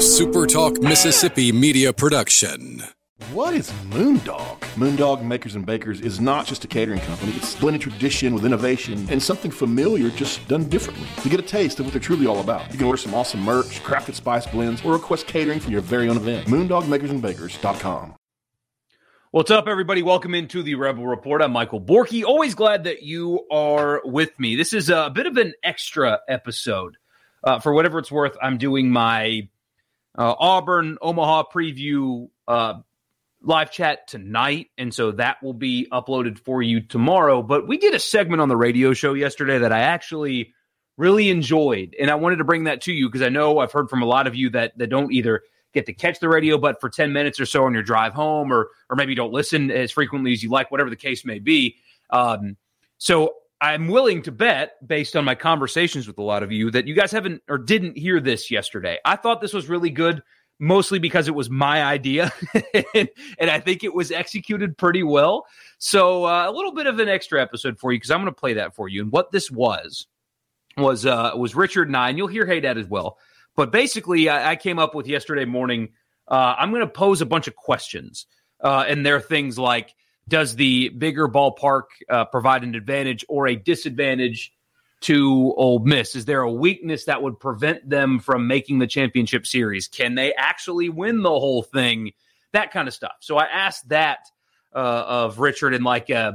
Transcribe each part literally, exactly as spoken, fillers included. a Super Talk Mississippi media production. What is Moondog? Moondog Makers and Bakers is not just a catering company. It's blended tradition with innovation and something familiar just done differently. To get a taste of what they're truly all about, you can order some awesome merch, crafted spice blends, or request catering for your very own event. moondog makers and bakers dot com. What's up, everybody? Welcome into the Rebel Report. I'm Michael Borkey. Always glad that you are with me. This is a bit of an extra episode. Uh, for whatever it's worth, I'm doing my uh, Auburn, Omaha preview uh live chat tonight, and so that will be uploaded for you tomorrow. But we did a segment on the radio show yesterday that I actually really enjoyed, and I wanted to bring that to you because I know I've heard from a lot of you that, that don't either get to catch the radio, but for ten minutes or so on your drive home, or or maybe don't listen as frequently as you like, whatever the case may be. Um, so I'm willing to bet, based on my conversations with a lot of you, that you guys haven't or didn't hear this yesterday. I thought this was really good, mostly because it was my idea, and, and I think it was executed pretty well. So uh, a little bit of an extra episode for you, because I'm going to play that for you. And what this was, was uh, was Richard and I, and you'll hear Hey Dad as well. But basically, I, I came up with yesterday morning, uh, I'm going to pose a bunch of questions. Uh, and there are things like, does the bigger ballpark uh, provide an advantage or a disadvantage to Ole Miss? Is there a weakness that would prevent them from making the championship series? Can they actually win the whole thing? That kind of stuff. So I asked that uh, of Richard, and like, uh,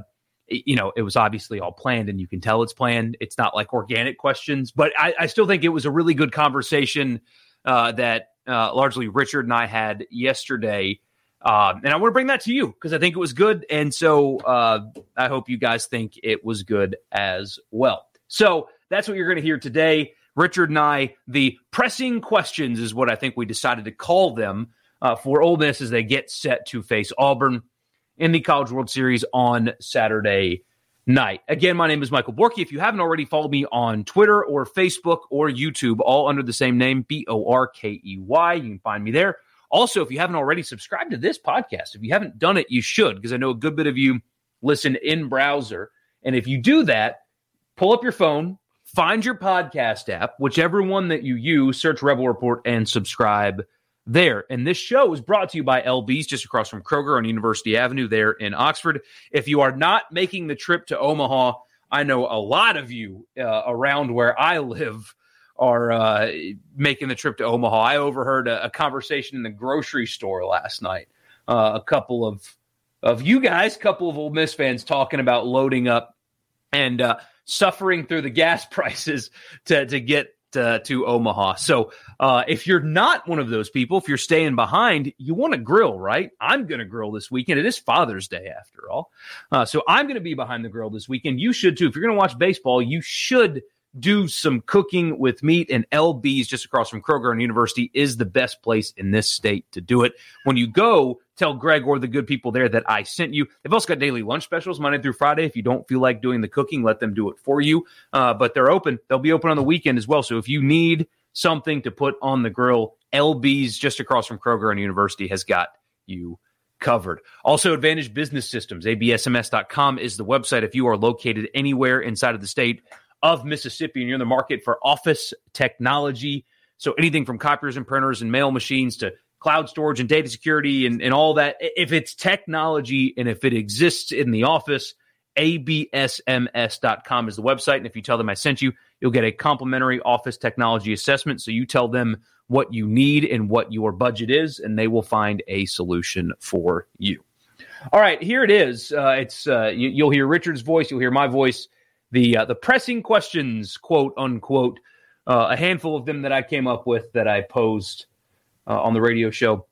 you know, it was obviously all planned, and you can tell it's planned. It's not like organic questions, but I, I still think it was a really good conversation uh, that uh, largely Richard and I had yesterday. Um, and I want to bring that to you because I think it was good. And so uh, I hope you guys think it was good as well. So that's what you're going to hear today. Richard and I, the pressing questions is what I think we decided to call them uh, for Ole Miss as they get set to face Auburn in the College World Series on Saturday night. Again, my name is Michael Borkey. If you haven't already, follow me on Twitter or Facebook or YouTube, all under the same name, B O R K E Y. You can find me there. Also, if you haven't already, subscribe to this podcast. If you haven't done it, you should, because I know a good bit of you listen in browser. And if you do that, pull up your phone, find your podcast app, whichever one that you use, search Rebel Report and subscribe there. And this show is brought to you by L B's, just across from Kroger on University Avenue there in Oxford. If you are not making the trip to Omaha, I know a lot of you uh, around where I live are uh, making the trip to Omaha. I overheard a, a conversation in the grocery store last night. Uh, a couple of, of you guys, a couple of Ole Miss fans talking about loading up and uh, suffering through the gas prices to, to get uh, to Omaha. So uh, if you're not one of those people, if you're staying behind, you want to grill, right? I'm going to grill this weekend. It is Father's Day, after all. Uh, so I'm going to be behind the grill this weekend. You should, too. If you're going to watch baseball, you should do some cooking with meat, and L B's just across from Kroger and University is the best place in this state to do it. When you go, tell Greg or the good people there that I sent you. They've also got daily lunch specials Monday through Friday. If you don't feel like doing the cooking, let them do it for you. Uh, but they're open. They'll be open on the weekend as well. So if you need something to put on the grill, L B's just across from Kroger and University has got you covered. Also, Advantage Business Systems, A B S M S dot com is the website. If you are located anywhere inside of the state of Mississippi and you're in the market for office technology, so anything from copiers and printers and mail machines to cloud storage and data security and, and all that, if it's technology and if it exists in the office, A B S M S dot com is the website. And if you tell them I sent you, you'll get a complimentary office technology assessment. So you tell them what you need and what your budget is, and they will find a solution for you. All right, here it is. Uh, it's uh, you, you'll hear Richard's voice. You'll hear my voice. The uh, the pressing questions, quote unquote, uh, a handful of them that I came up with that I posed uh, on the radio show.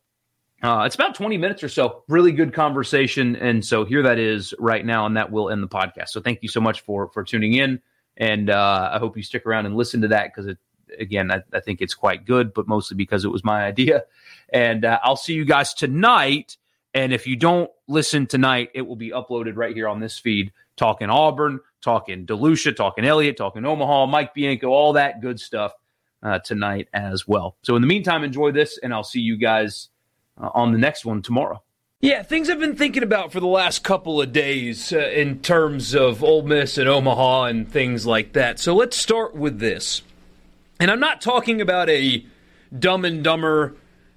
Uh, it's about twenty minutes or so. Really good conversation. And so here that is right now, and that will end the podcast. So thank you so much for for tuning in. And uh, I hope you stick around and listen to that because, again, I, I think it's quite good, but mostly because it was my idea. And uh, I'll see you guys tonight. And if you don't listen tonight, it will be uploaded right here on this feed. Talking Auburn, talking DeLucia, talking Elliott, talking Omaha, Mike Bianco, all that good stuff uh, tonight as well. So in the meantime, enjoy this, and I'll see you guys uh, on the next one tomorrow. Yeah, things I've been thinking about for the last couple of days uh, in terms of Ole Miss and Omaha and things like that. So let's start with this. And I'm not talking about a Dumb and Dumber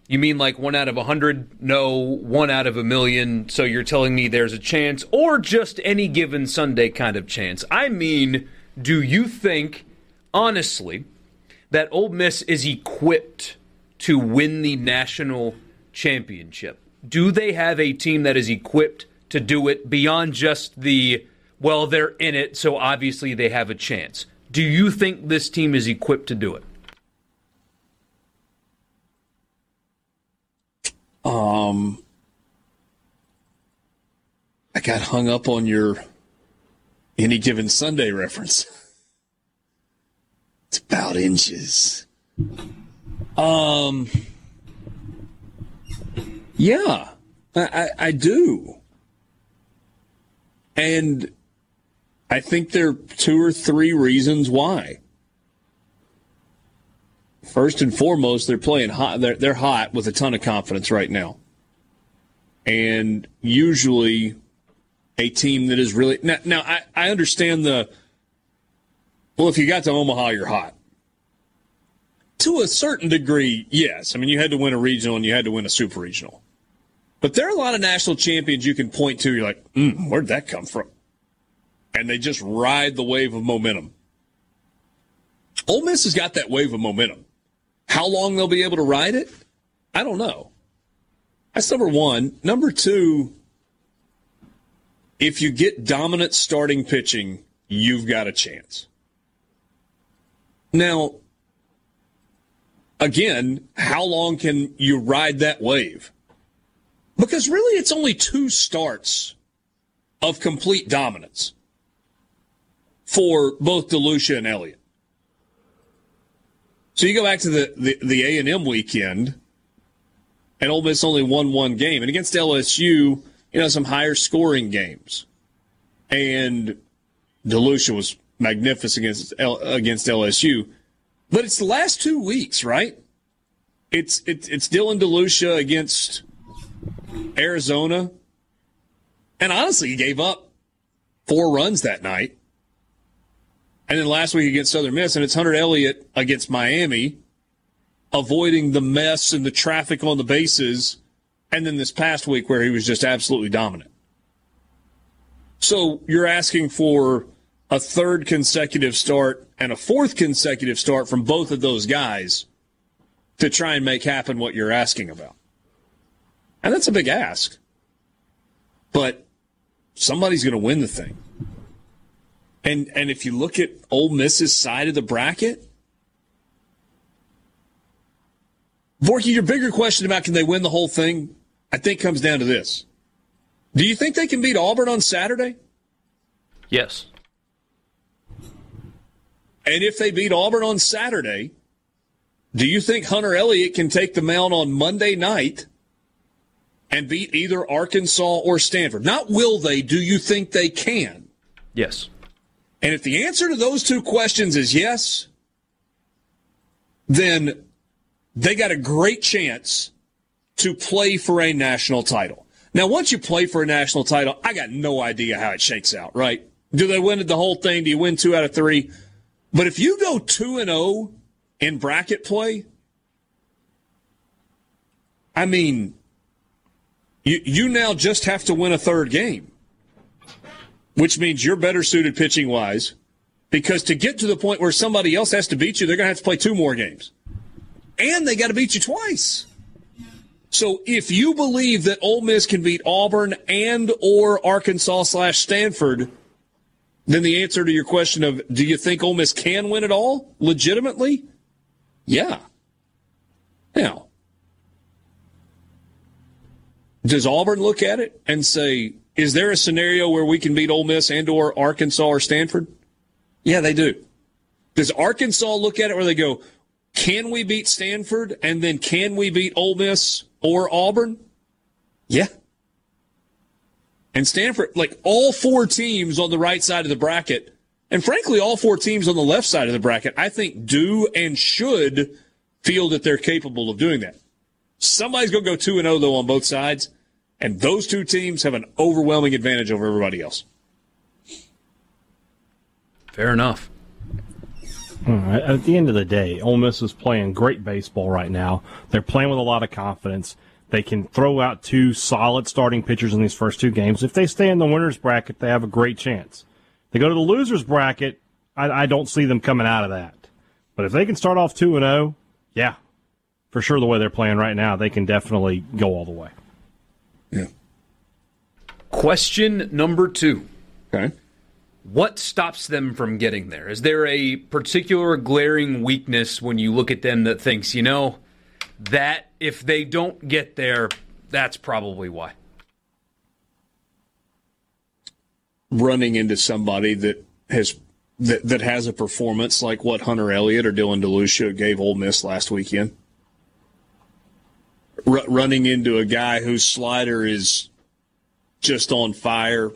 You mean like one out of a hundred? No, one out of a million. So you're telling me there's a chance, or just any given Sunday kind of chance? I mean, do you think, honestly, that Ole Miss is equipped to win the national championship? Do they have a team that is equipped to do it beyond just the, well, they're in it, so obviously they have a chance? Do you think this team is equipped to do it? Um, I got hung up on your any given Sunday reference. It's about inches. Um, yeah, I, I, I do. And I think there are two or three reasons why. First and foremost, they're playing hot. They're, they're hot with a ton of confidence right now. And usually a team that is really – now, now I, I understand the, well, if you got to Omaha, you're hot. To a certain degree, yes. I mean, you had to win a regional and you had to win a super regional. But there are a lot of national champions you can point to. You're like, mm, where'd that come from? And they just ride the wave of momentum. Ole Miss has got that wave of momentum. How long they'll be able to ride it, I don't know. That's number one. Number two, if you get dominant starting pitching, you've got a chance. Now, again, how long can you ride that wave? Because really it's only two starts of complete dominance for both DeLucia and Elliott. So you go back to the, the, the A and M weekend, and Ole Miss only won one game. And against L S U, you know, some higher scoring games. And DeLucia was magnificent against against L S U. But it's the last two weeks, right? It's, it's, it's Dylan DeLucia against Arizona. And honestly, he gave up four runs that night. And then last week against Southern Miss, and it's Hunter Elliott against Miami, avoiding the mess and the traffic on the bases, and then this past week where he was just absolutely dominant. So you're asking for a third consecutive start and a fourth consecutive start from both of those guys to try and make happen what you're asking about. And that's a big ask. But somebody's going to win the thing. And and if you look at Ole Miss's side of the bracket, Borky, your bigger question about can they win the whole thing, I think comes down to this. Do you think they can beat Auburn on Saturday? Yes. And if they beat Auburn on Saturday, do you think Hunter Elliott can take the mound on Monday night and beat either Arkansas or Stanford? Not will they, do you think they can? Yes. And if the answer to those two questions is yes, then they got a great chance to play for a national title. Now, once you play for a national title, I got no idea how it shakes out, right? Do they win the whole thing? Do you win two out of three? But if you go two and oh in bracket play, I mean, you, you now just have to win a third game, which means you're better suited pitching-wise, because to get to the point where somebody else has to beat you, they're going to have to play two more games. And they got to beat you twice. So if you believe that Ole Miss can beat Auburn and or Arkansas slash Stanford, then the answer to your question of do you think Ole Miss can win at all legitimately? Yeah. Now, does Auburn look at it and say, is there a scenario where we can beat Ole Miss and or Arkansas or Stanford? Yeah, they do. Does Arkansas look at it where they go, can we beat Stanford and then can we beat Ole Miss or Auburn? Yeah. And Stanford, like all four teams on the right side of the bracket, and frankly all four teams on the left side of the bracket, I think do and should feel that they're capable of doing that. Somebody's going to go two and oh, though, on both sides. And those two teams have an overwhelming advantage over everybody else. Fair enough. Right. At the end of the day, Ole Miss is playing great baseball right now. They're playing with a lot of confidence. They can throw out two solid starting pitchers in these first two games. If they stay in the winner's bracket, they have a great chance. They go to the loser's bracket, I, I don't see them coming out of that. But if they can start off two and oh, yeah, for sure the way they're playing right now, they can definitely go all the way. Yeah. Question number two. Okay. What stops them from getting there? Is there a particular glaring weakness when you look at them that thinks, you know, that if they don't get there, that's probably why? Running into somebody that has that, that has a performance like what Hunter Elliott or Dylan DeLucia gave Ole Miss last weekend. R- running into a guy whose slider is just on fire.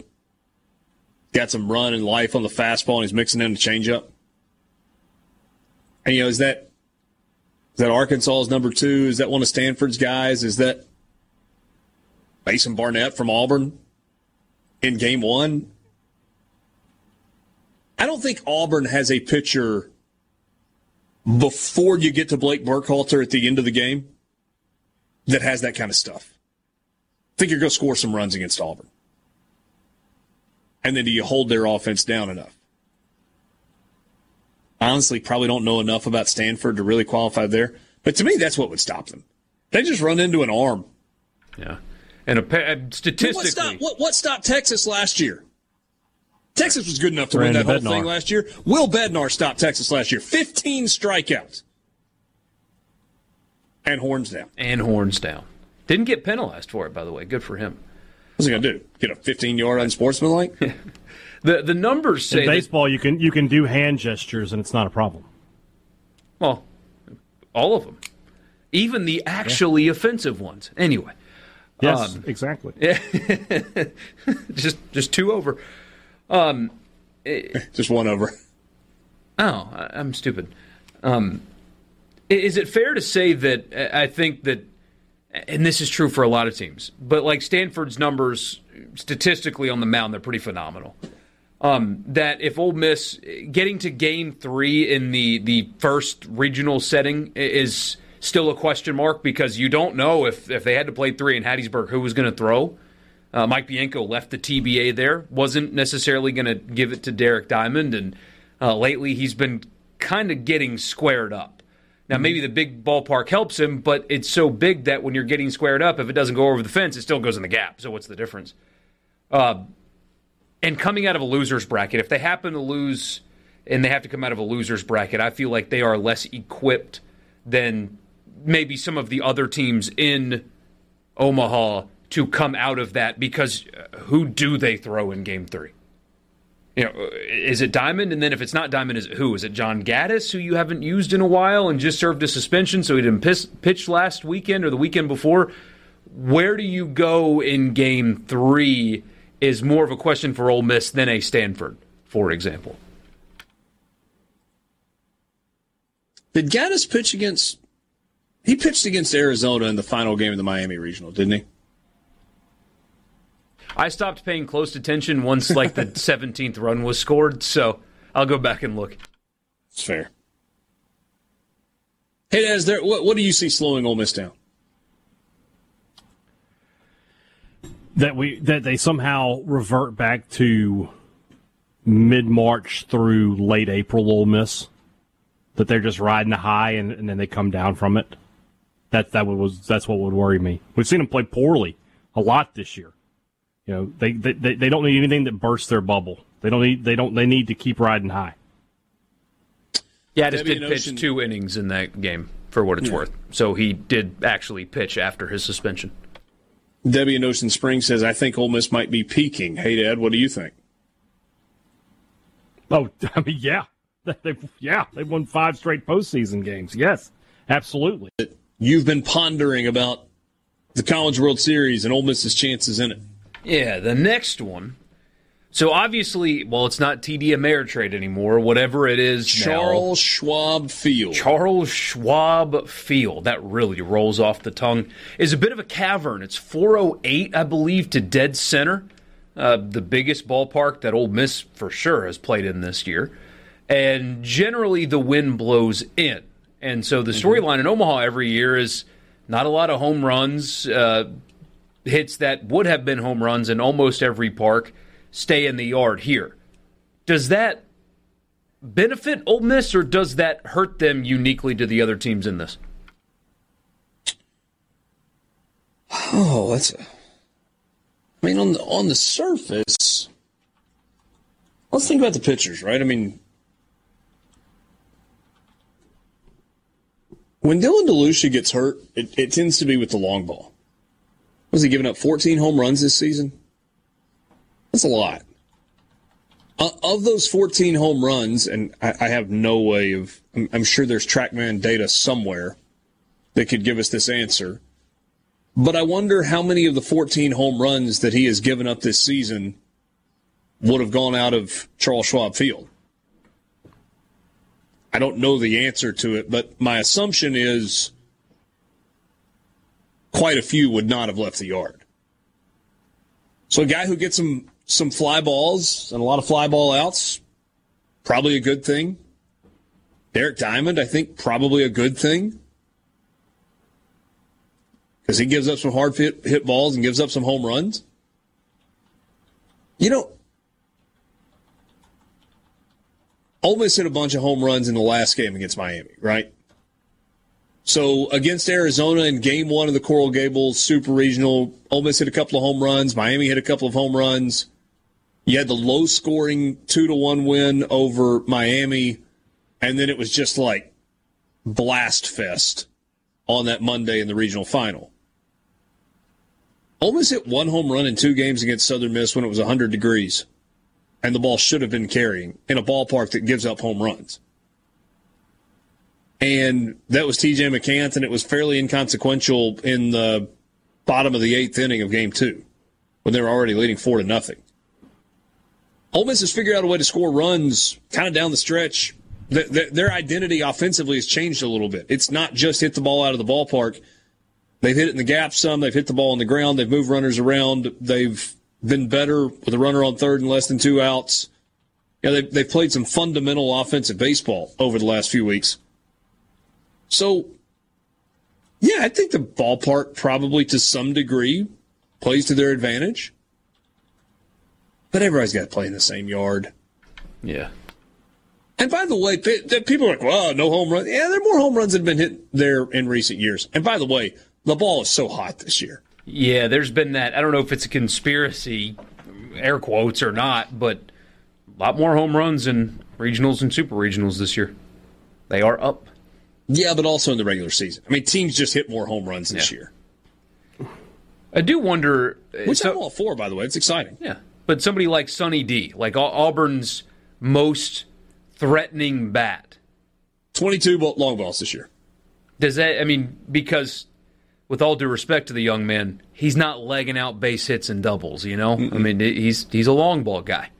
Got some run and life on the fastball, and he's mixing in the changeup. And, you know, is that is that Arkansas's number two? Is that one of Stanford's guys? Is that Mason Barnett from Auburn in game one? I don't think Auburn has a pitcher before you get to Blake Burkhalter at the end of the game that has that kind of stuff. I think you're going to score some runs against Auburn. And then do you hold their offense down enough? I honestly probably don't know enough about Stanford to really qualify there. But to me, that's what would stop them. They just run into an arm. Yeah. And a, statistically. What stopped, what, what stopped Texas last year? Texas was good enough to win that whole thing last year. Will Bednar stopped Texas last year. fifteen strikeouts. And horns down. And horns down. Didn't get penalized for it, by the way. Good for him. What's he gonna do? Get a fifteen-yard unsportsmanlike? the the numbers say in baseball that, you can you can do hand gestures and it's not a problem. Well, all of them, even the actually yeah. offensive ones. Anyway, yes, um, exactly. Yeah, just just two over. Um, it, just one over. Oh, I, I'm stupid. Um, is it fair to say that I think that? And this is true for a lot of teams. But, like, Stanford's numbers statistically on the mound, they're pretty phenomenal. Um, that if Ole Miss getting to game three in the, the first regional setting is still a question mark because you don't know if, if they had to play three in Hattiesburg who was going to throw. Uh, Mike Bianco left the T B A there. Wasn't necessarily going to give it to Derek Diamond. And uh, lately he's been kind of getting squared up. Now, maybe the big ballpark helps him, but it's so big that when you're getting squared up, if it doesn't go over the fence, it still goes in the gap. So what's the difference? Uh, and coming out of a loser's bracket, if they happen to lose and they have to come out of a loser's bracket, I feel like they are less equipped than maybe some of the other teams in Omaha to come out of that because who do they throw in game three? You know, is it Diamond? And then if it's not Diamond, is it who? Is it John Gaddis, who you haven't used in a while and just served a suspension so he didn't piss, pitch last weekend or the weekend before? Where do you go in game three is more of a question for Ole Miss than a Stanford, for example. Did Gaddis pitch against – he pitched against Arizona in the final game of the Miami Regional, didn't he? I stopped paying close attention once, like, the seventeenth run was scored, so I'll go back and look. It's fair. Hey, Daz, there, what, what do you see slowing Ole Miss down? That we that they somehow revert back to mid-March through late April Ole Miss, that they're just riding a high and, and then they come down from it. That that was that's what would worry me. We've seen them play poorly a lot this year. You know, they, they they don't need anything that bursts their bubble. They don't need they don't they need to keep riding high. Yeah, I just did pitch two innings in that game for what it's yeah. worth. So he did actually pitch after his suspension. Debbie in Ocean Springs says, "I think Ole Miss might be peaking." Hey, Dad, what do you think? Oh, I mean, yeah, they, yeah, they won five straight postseason games. Yes, absolutely. You've been pondering about the College World Series and Ole Miss's chances in it. Yeah, the next one. So obviously, well, it's not T D Ameritrade anymore, whatever it is Charles now. Schwab Field. Charles Schwab Field. That really rolls off the tongue. Is a bit of a cavern. It's four oh eight, I believe, to dead center. Uh, the biggest ballpark that Ole Miss for sure has played in this year. and generally the wind blows in. And so the storyline in Omaha every year is not a lot of home runs, uh, hits that would have been home runs in almost every park stay in the yard here. Does that benefit Ole Miss, or does that hurt them uniquely to the other teams in this? Oh, that's. I mean, on the on the surface, let's think about the pitchers, right? I mean, when Dylan DeLucia gets hurt, it, it tends to be with the long ball. Was he giving up fourteen home runs this season? That's a lot. Uh, of those fourteen home runs, and I, I have no way of, I'm, I'm sure there's TrackMan data somewhere that could give us this answer. But I wonder how many of the fourteen home runs that he has given up this season would have gone out of Charles Schwab Field. I don't know the answer to it, but my assumption is quite a few would not have left the yard. So a guy who gets some, some fly balls and a lot of fly ball outs, probably a good thing. Derek Diamond, I think, probably a good thing. Because he gives up some hard hit balls and gives up some home runs. You know, Ole Miss hit a bunch of home runs in the last game against Miami, right? So against Arizona in game one of the Coral Gables Super Regional, Ole Miss hit a couple of home runs. Miami hit a couple of home runs. You had the low-scoring two to one win over Miami, and then it was just like blast fest on that Monday in the regional final. Ole Miss hit one home run in two games against Southern Miss when it was one hundred degrees, and the ball should have been carrying in a ballpark that gives up home runs. And that was T J. McCants, and it was fairly inconsequential in the bottom of the eighth inning of game two when they were already leading four to nothing. Ole Miss has figured out a way to score runs kind of down the stretch. The, the, their identity offensively has changed a little bit. It's not just hit the ball out of the ballpark. They've hit it in the gap some. They've hit the ball on the ground. They've moved runners around. They've been better with a runner on third and less than two outs. You know, they've, they've played some fundamental offensive baseball over the last few weeks. So, yeah, I think the ballpark probably to some degree plays to their advantage. But everybody's got to play in the same yard. Yeah. And by the way, people are like, well, no home run. Yeah, there are more home runs that have been hit there in recent years. And by the way, the ball is so hot this year. Yeah, there's been that. I don't know if it's a conspiracy, air quotes or not, but a lot more home runs in regionals and super regionals this year. They are up. Yeah, but also in the regular season. I mean, teams just hit more home runs this yeah. year. I do wonder. Which so, I'm all for, by the way. It's exciting. Yeah. But somebody like Sonny D, like Auburn's most threatening bat. twenty-two long balls this year. Does that, I mean, because with all due respect to the young man, he's not legging out base hits and doubles, you know? Mm-mm. I mean, he's he's a long ball guy.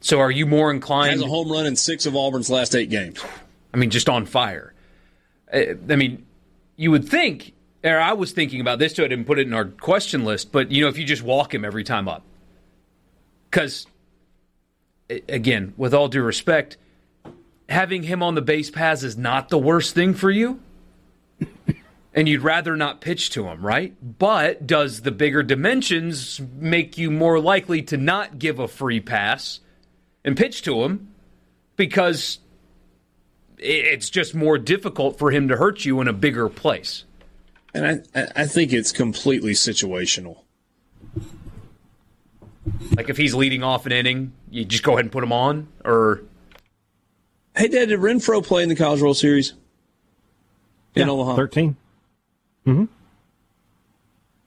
So are you more inclined? Has a home run in six of Auburn's last eight games. I mean, just on fire. I mean, you would think, or I was thinking about this, too. I didn't put it in our question list, but, you know, if you just walk him every time up. Because, again, with all due respect, having him on the base paths is not the worst thing for you. And you'd rather not pitch to him, right? But does the bigger dimensions make you more likely to not give a free pass and pitch to him? Because it's just more difficult for him to hurt you in a bigger place. And I, I think it's completely situational. Like if he's leading off an inning, you just go ahead and put him on? Or, hey, Dad, did Renfroe play in the College World Series in yeah, Omaha? thirteen. Mm-hmm.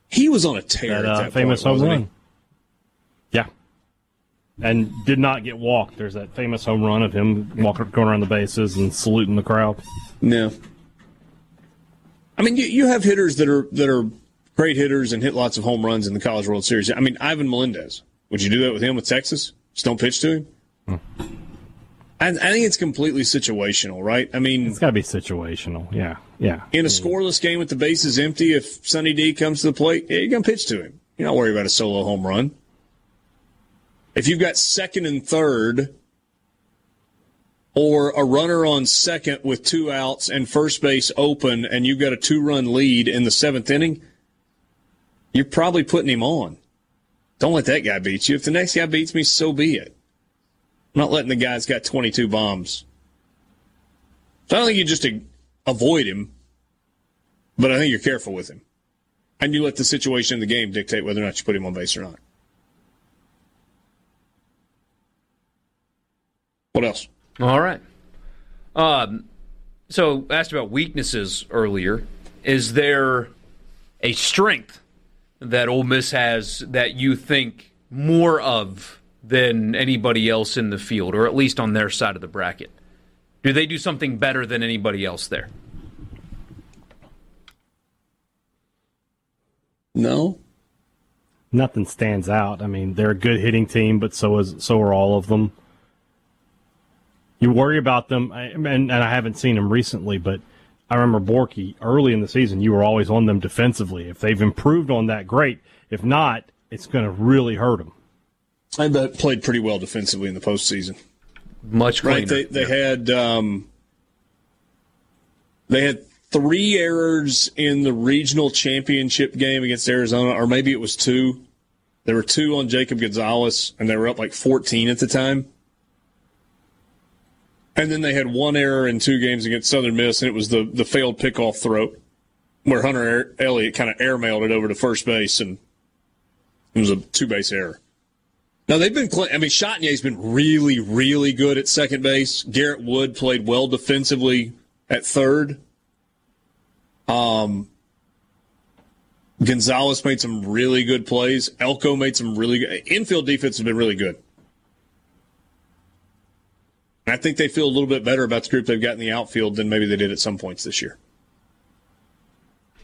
He was on a tear that, at that uh, famous point, home run. He? Yeah. And did not get walked. There's that famous home run of him walking, going around the bases and saluting the crowd. No. I mean, you, you have hitters that are that are great hitters and hit lots of home runs in the College World Series. I mean, Ivan Melendez. Would you do that with him with Texas? Just don't pitch to him? Hmm. I, I think it's completely situational, right? I mean, it's got to be situational, yeah. yeah. In a scoreless game with the bases empty, if Sonny D comes to the plate, yeah, you're going to pitch to him. You're not worried about a solo home run. If you've got second and third or a runner on second with two outs and first base open and you've got a two-run lead in the seventh inning, you're probably putting him on. Don't let that guy beat you. If the next guy beats me, so be it. I'm not letting the guy that's got twenty-two bombs. So I don't think you just avoid him, but I think you're careful with him. And you let the situation in the game dictate whether or not you put him on base or not. What else? All right. Um, so asked about weaknesses earlier. Is there a strength that Ole Miss has that you think more of than anybody else in the field, or at least on their side of the bracket? Do they do something better than anybody else there? No. Nothing stands out. I mean, they're a good hitting team, but so is so are all of them. You worry about them, and, and I haven't seen them recently, but I remember Borkey, early in the season, you were always on them defensively. If they've improved on that, great. If not, it's going to really hurt them. I bet played pretty well defensively in the postseason. Much cleaner. Right, they, they had um, they had three errors in the regional championship game against Arizona, or maybe it was two. There were two on Jacob Gonzalez, and they were up like fourteen at the time. And then they had one error in two games against Southern Miss, and it was the, the failed pickoff throw where Hunter Elliott kind of airmailed it over to first base, and it was a two-base error. Now, they've been – I mean, Chatnier's been really, really good at second base. Garrett Wood played well defensively at third. Um, Gonzalez made some really good plays. Elko made some really good – infield defense has been really good. And I think they feel a little bit better about the group they've got in the outfield than maybe they did at some points this year.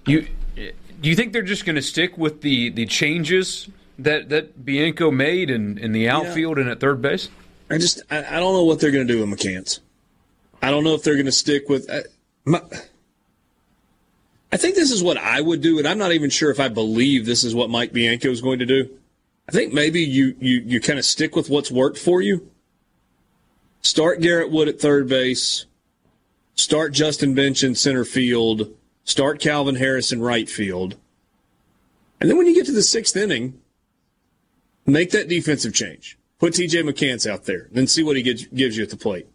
You, do you think they're just going to stick with the, the changes – That that Bianco made in, in the outfield yeah. and at third base? I just I, I don't know what they're going to do with McCants. I don't know if they're going to stick with I, my, I think this is what I would do, and I'm not even sure if I believe this is what Mike Bianco is going to do. I think maybe you you, you kind of stick with what's worked for you. Start Garrett Wood at third base. Start Justin Bench in center field. Start Calvin Harris in right field. And then when you get to the sixth inning, make that defensive change. Put T J. McCants out there, then see what he gives you at the plate.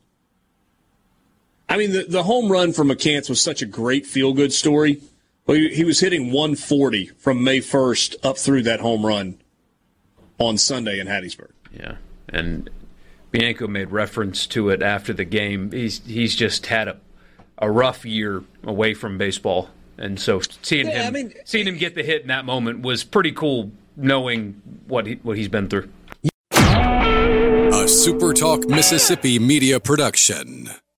I mean, the, the home run for McCants was such a great feel-good story. Well, he, he was hitting one forty from May first up through that home run on Sunday in Hattiesburg. Yeah, and Bianco made reference to it after the game. He's he's just had a, a rough year away from baseball, and so seeing yeah, him I mean, seeing him get the hit in that moment was pretty cool, knowing what he, what he's been through. A Super Talk Mississippi media production.